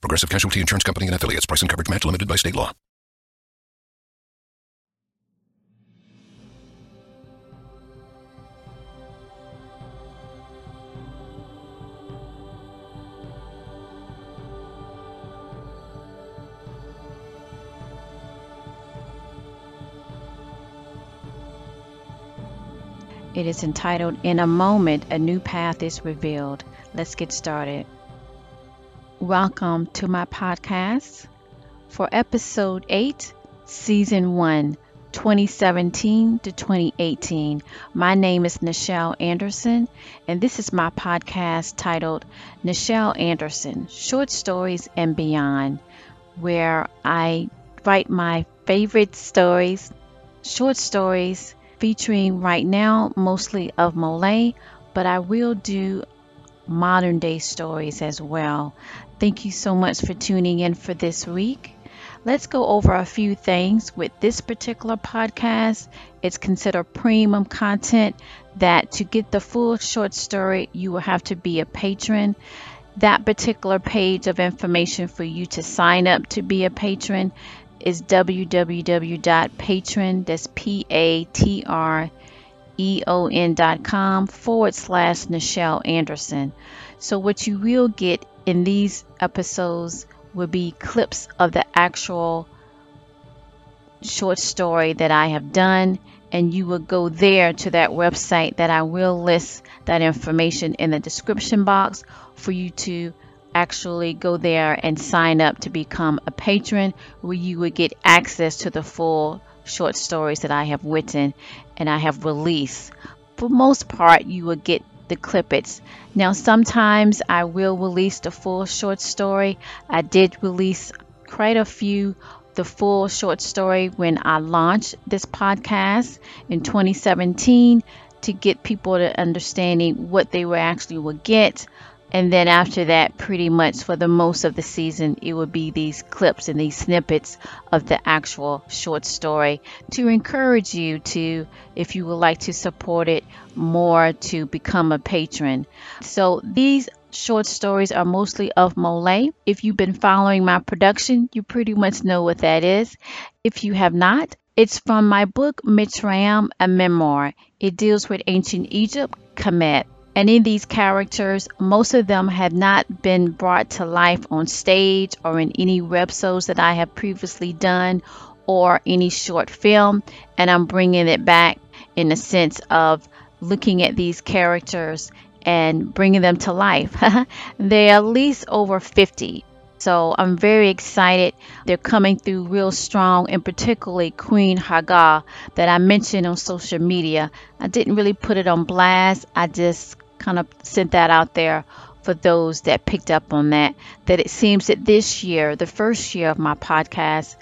Progressive Casualty Insurance Company and Affiliates. Price and coverage match limited by state law. It is entitled, In a Moment, A New Path is Revealed. Let's get started. Welcome to my podcast for episode 8, season 1, 2017 to 2018. My name is Nichelle Anderson, and this is my podcast titled Nichelle Anderson, Short Stories and Beyond, where I write my favorite stories, short stories featuring right now mostly of Moulay, but I will do modern day stories as well. Thank you so much for tuning in for this week. Let's go over a few things with this particular podcast. It's considered premium content that to get the full short story, you will have to be a patron. That particular page of information for you to sign up to be a patron is www.patreon, that's patreon.com/Nichelle Anderson. So what you will get in these episodes will be clips of the actual short story that I have done, and you will go there to that website that I will list that information in the description box for you to actually go there and sign up to become a patron, where you will get access to the full short stories that I have written and I have released. For most part, you will get the clippets. Now, sometimes I will release the full short story. I did release quite a few, the full short story, when I launched this podcast in 2017 to get people to understanding what they were actually will get. And then after that, pretty much for the most of the season, it would be these clips and these snippets of the actual short story to encourage you to, if you would like to support it more, to become a patron. So these short stories are mostly of Moulay. If you've been following my production, you pretty much know what that is. If you have not, it's from my book, Mitsrayim, a memoir. It deals with ancient Egypt, Kemet. And in these characters, most of them have not been brought to life on stage or in any websodes that I have previously done or any short film. And I'm bringing it back in the sense of looking at these characters and bringing them to life. They are at least over 50. So I'm very excited. They're coming through real strong, and particularly Queen Hagar that I mentioned on social media. I didn't really put it on blast. I just kind of sent that out there for those that picked up on that it seems that this year, the first year of my podcast,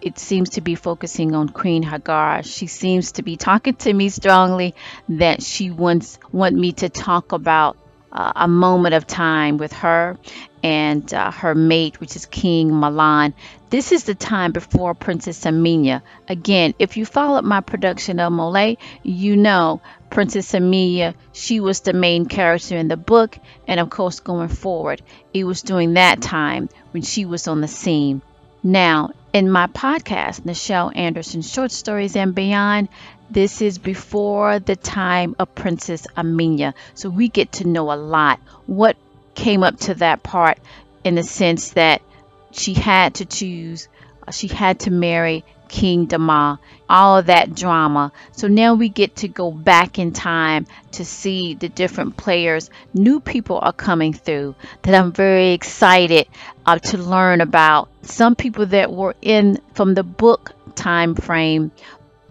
it seems to be focusing on Queen Hagar. She seems to be talking to me strongly that she wants me to talk about a moment of time with her and her mate, which is King Milan. This is the time before Princess Amina. Again, if you followed my production of Moulay, you know Princess Amina, she was the main character in the book. And of course, going forward, it was during that time when she was on the scene. Now, in my podcast, Nichelle Anderson Short Stories and Beyond, this is before the time of Princess Amina. So we get to know a lot. What came up to that part in the sense that she had to choose She had to marry King Damar, all of that drama. So now we get to go back in time to see the different players. New people are coming through that I'm very excited to learn about. Some people that were in from the book time frame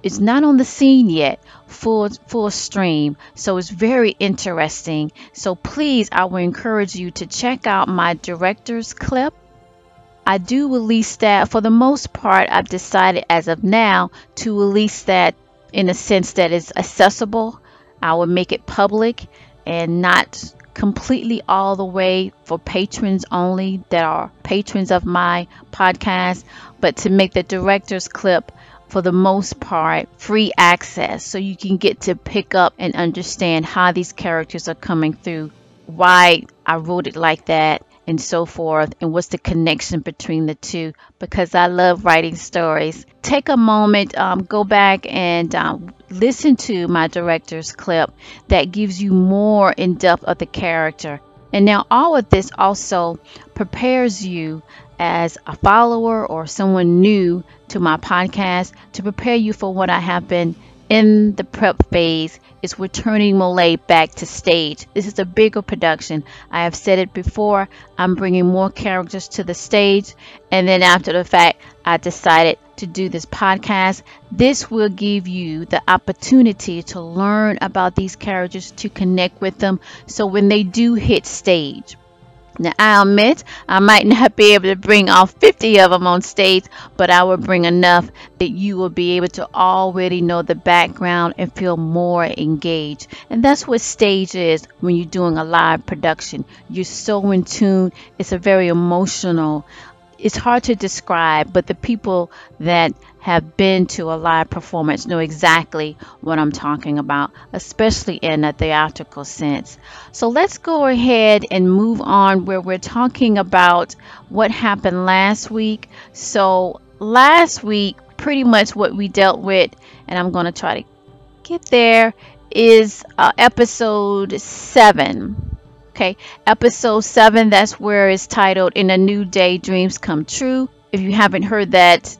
is not on the scene yet, full stream. So it's very interesting. So please, I will encourage you to check out my director's clip. I do release that. For the most part, I've decided as of now to release that in a sense that is accessible. I will make it public and not completely all the way for patrons only that are patrons of my podcast, but to make the director's clip for the most part free access, so you can get to pick up and understand how these characters are coming through, why I wrote it like that, and so forth, and what's the connection between the two, because I love writing stories. Take a moment, go back and listen to my director's clip. That gives you more in depth of the character. And now all of this also prepares you as a follower or someone new to my podcast to prepare you for what I have been in the prep phase. Is returning Moulay back to stage. This is a bigger production. I have said it before, I'm bringing more characters to the stage, and then after the fact I decided to do this podcast. This will give you the opportunity to learn about these characters, to connect with them, so when they do hit stage. Now, I admit I might not be able to bring all 50 of them on stage, but I will bring enough that you will be able to already know the background and feel more engaged. And that's what stage is when you're doing a live production. You're so in tune. It's a very emotional. It's hard to describe, but the people that have been to a live performance know exactly what I'm talking about, especially in a theatrical sense. So let's go ahead and move on where we're talking about what happened last week. So last week, pretty much what we dealt with, and I'm going to try to get there, is episode 7. Okay, episode 7, that's where it's titled In a New Day, Dreams Come True. If you haven't heard that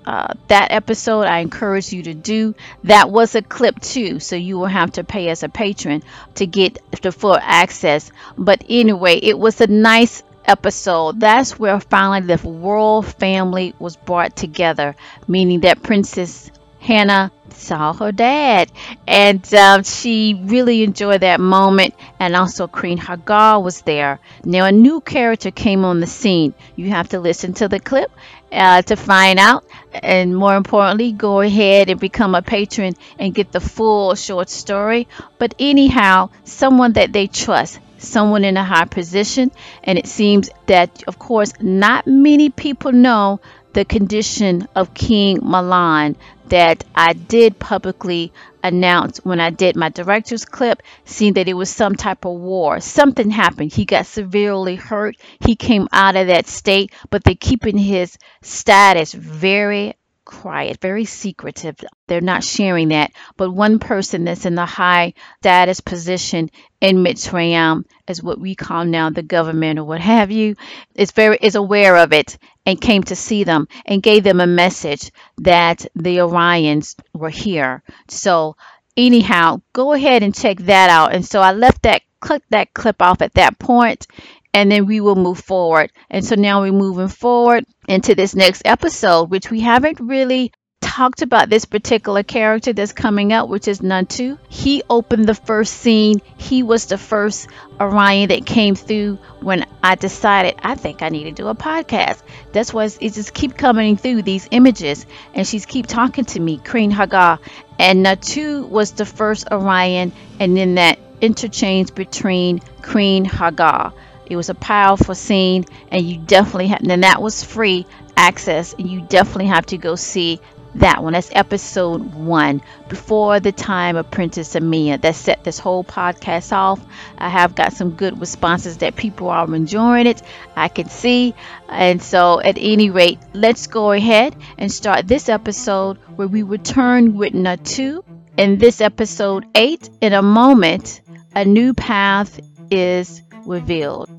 episode, I encourage you to do. That was a clip too, so you will have to pay as a patron to get the full access. But anyway, it was a nice episode. That's where finally the royal family was brought together, meaning that Princess Hannah saw her dad, and she really enjoyed that moment. And also Queen Hagar was there. Now a new character came on the scene. You have to listen to the clip to find out, and more importantly, go ahead and become a patron and get the full short story. But anyhow, someone that they trust, someone in a high position, and it seems that of course not many people know the condition of King Milan that I did publicly announce when I did my director's clip, seeing that it was some type of war. Something happened. He got severely hurt. He came out of that state, but they're keeping his status very quiet, very secretive. They're not sharing that. But one person that's in the high status position in Mitsrayim is what we call now the government or what have you, is aware of it, and came to see them and gave them a message that the Orions were here. So anyhow, go ahead and check that out. And so I left that clip off at that point, and then we will move forward. And so now we're moving forward into this next episode, which we haven't really talked about this particular character that's coming up, which is Nantu. He opened the first scene. He was the first Orion that came through when I decided I think I need to do a podcast. That's why it just keep coming through these images, and she's keep talking to me, Queen Hagar. And Nantu was the first Orion, and then that interchange between Queen Hagar. It was a powerful scene, and you definitely have, and that was free access, and you definitely have to go see that one. That's episode 1, before the time of Princess Amina. That set this whole podcast off. I have got some good responses that people are enjoying it, I can see. And so at any rate, let's go ahead and start this episode where we return with Nantu. In this episode 8, in a moment, a new path is revealed.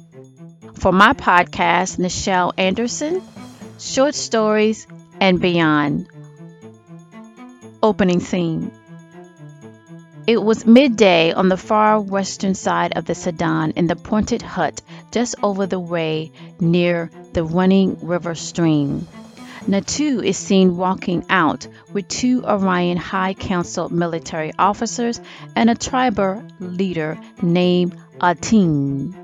For my podcast, Nichelle Anderson, short stories and beyond. Opening scene. It was midday on the far western side of the Sudan, in the pointed hut just over the way near the running river stream. Nantu is seen walking out with two Orion High Council military officers and a tribal leader named Oteen.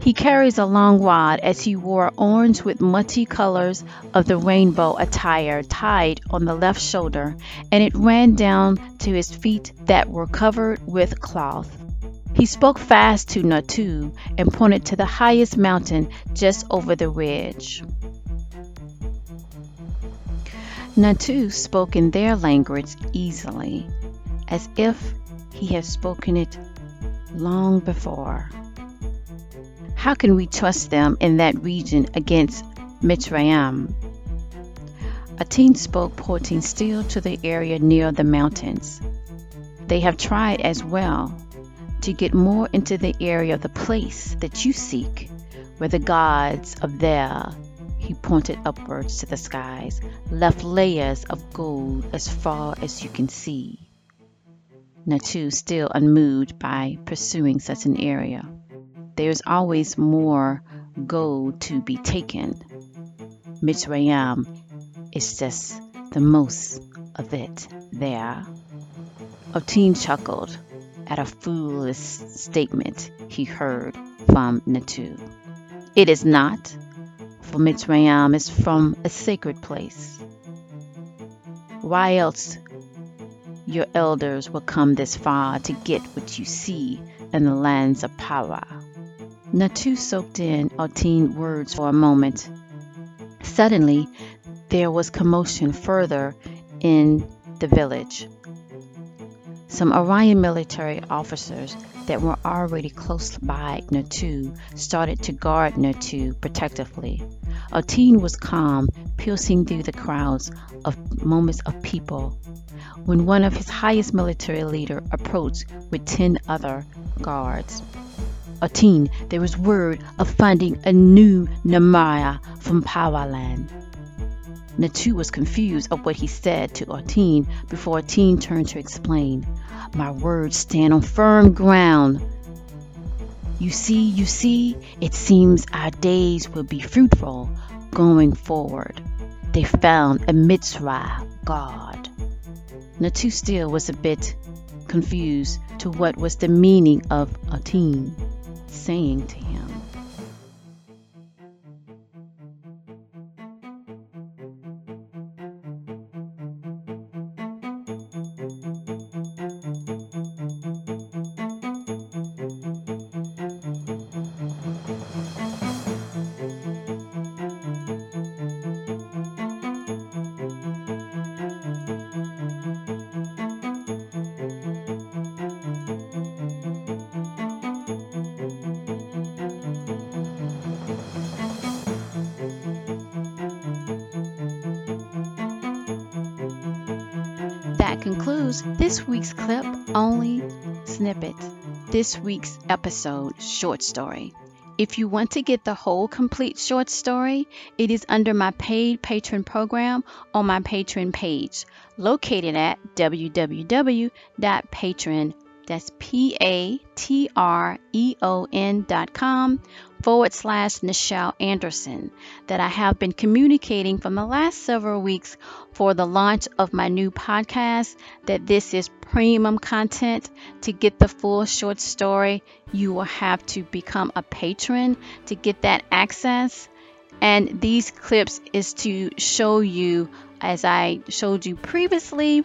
He carries a long rod, as he wore orange with multicolors of the rainbow attire tied on the left shoulder, and it ran down to his feet that were covered with cloth. He spoke fast to Nantu and pointed to the highest mountain just over the ridge. Nantu spoke in their language easily, as if he had spoken it long before. How can we trust them in that region against Mitsrayim? Oteen spoke, pointing still to the area near the mountains. They have tried as well to get more into the area of the place that you seek, where the gods of there, he pointed upwards to the skies, left layers of gold as far as you can see. Nantu, still unmoved by pursuing such an area. There's always more gold to be taken. Mitsrayim is just the most of it there. Oteen chuckled at a foolish statement he heard from Nantu. It is not, for Mitsrayim is from a sacred place. Why else your elders will come this far to get what you see in the lands of Pawa? Nantu soaked in Oteen's words for a moment. Suddenly, there was commotion further in the village. Some Orion military officers that were already close by Nantu started to guard Nantu protectively. Oteen was calm, piercing through the crowds of moments of people, when one of his highest military leader approached with 10 other guards. Oteen, there was word of finding a new Namaya from Pawa land. Nantu was confused of what he said to Oteen before Oteen turned to explain. My words stand on firm ground. You see, it seems our days will be fruitful going forward. They found a Mitsrayim god. Nantu still was a bit confused to what was the meaning of Oteen saying to him. Concludes this week's clip only snippet, this week's episode short story. If you want to get the whole complete short story, it is under my paid patron program on my Patreon page, located at www.patreon, that's patreon.com/Nichelle Anderson, that I have been communicating from the last several weeks for the launch of my new podcast, that this is premium content. To get the full short story, you will have to become a patron to get that access. And these clips is to show you, as I showed you previously,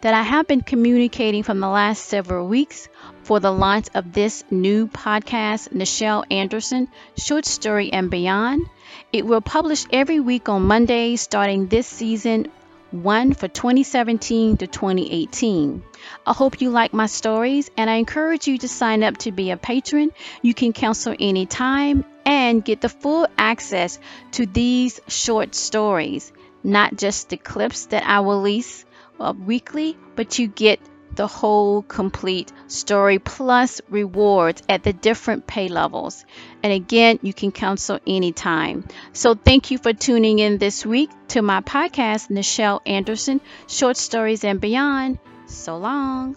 that I have been communicating from the last several weeks for the launch of this new podcast, Nichelle Anderson, Short Story and Beyond. It will publish every week on Mondays, starting this season 1 for 2017 to 2018. I hope you like my stories, and I encourage you to sign up to be a patron. You can cancel any time and get the full access to these short stories, not just the clips that I release weekly, but you get the whole complete story plus rewards at the different pay levels. And again, you can cancel anytime. So thank you for tuning in this week to my podcast, Nichelle Anderson, Short Stories and Beyond. So long.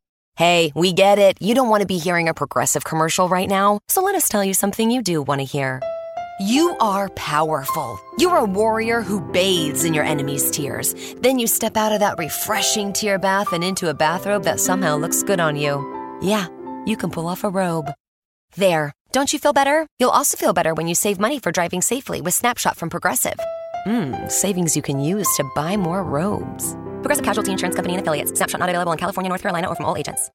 Hey, we get it. You don't want to be hearing a Progressive commercial right now, so let us tell you something you do want to hear. You are powerful. You're a warrior who bathes in your enemy's tears. Then you step out of that refreshing tear bath and into a bathrobe that somehow looks good on you. Yeah, you can pull off a robe. There, don't you feel better? You'll also feel better when you save money for driving safely with Snapshot from Progressive. Savings you can use to buy more robes. Progressive Casualty Insurance Company and affiliates. Snapshot not available in California, North Carolina, or from all agents.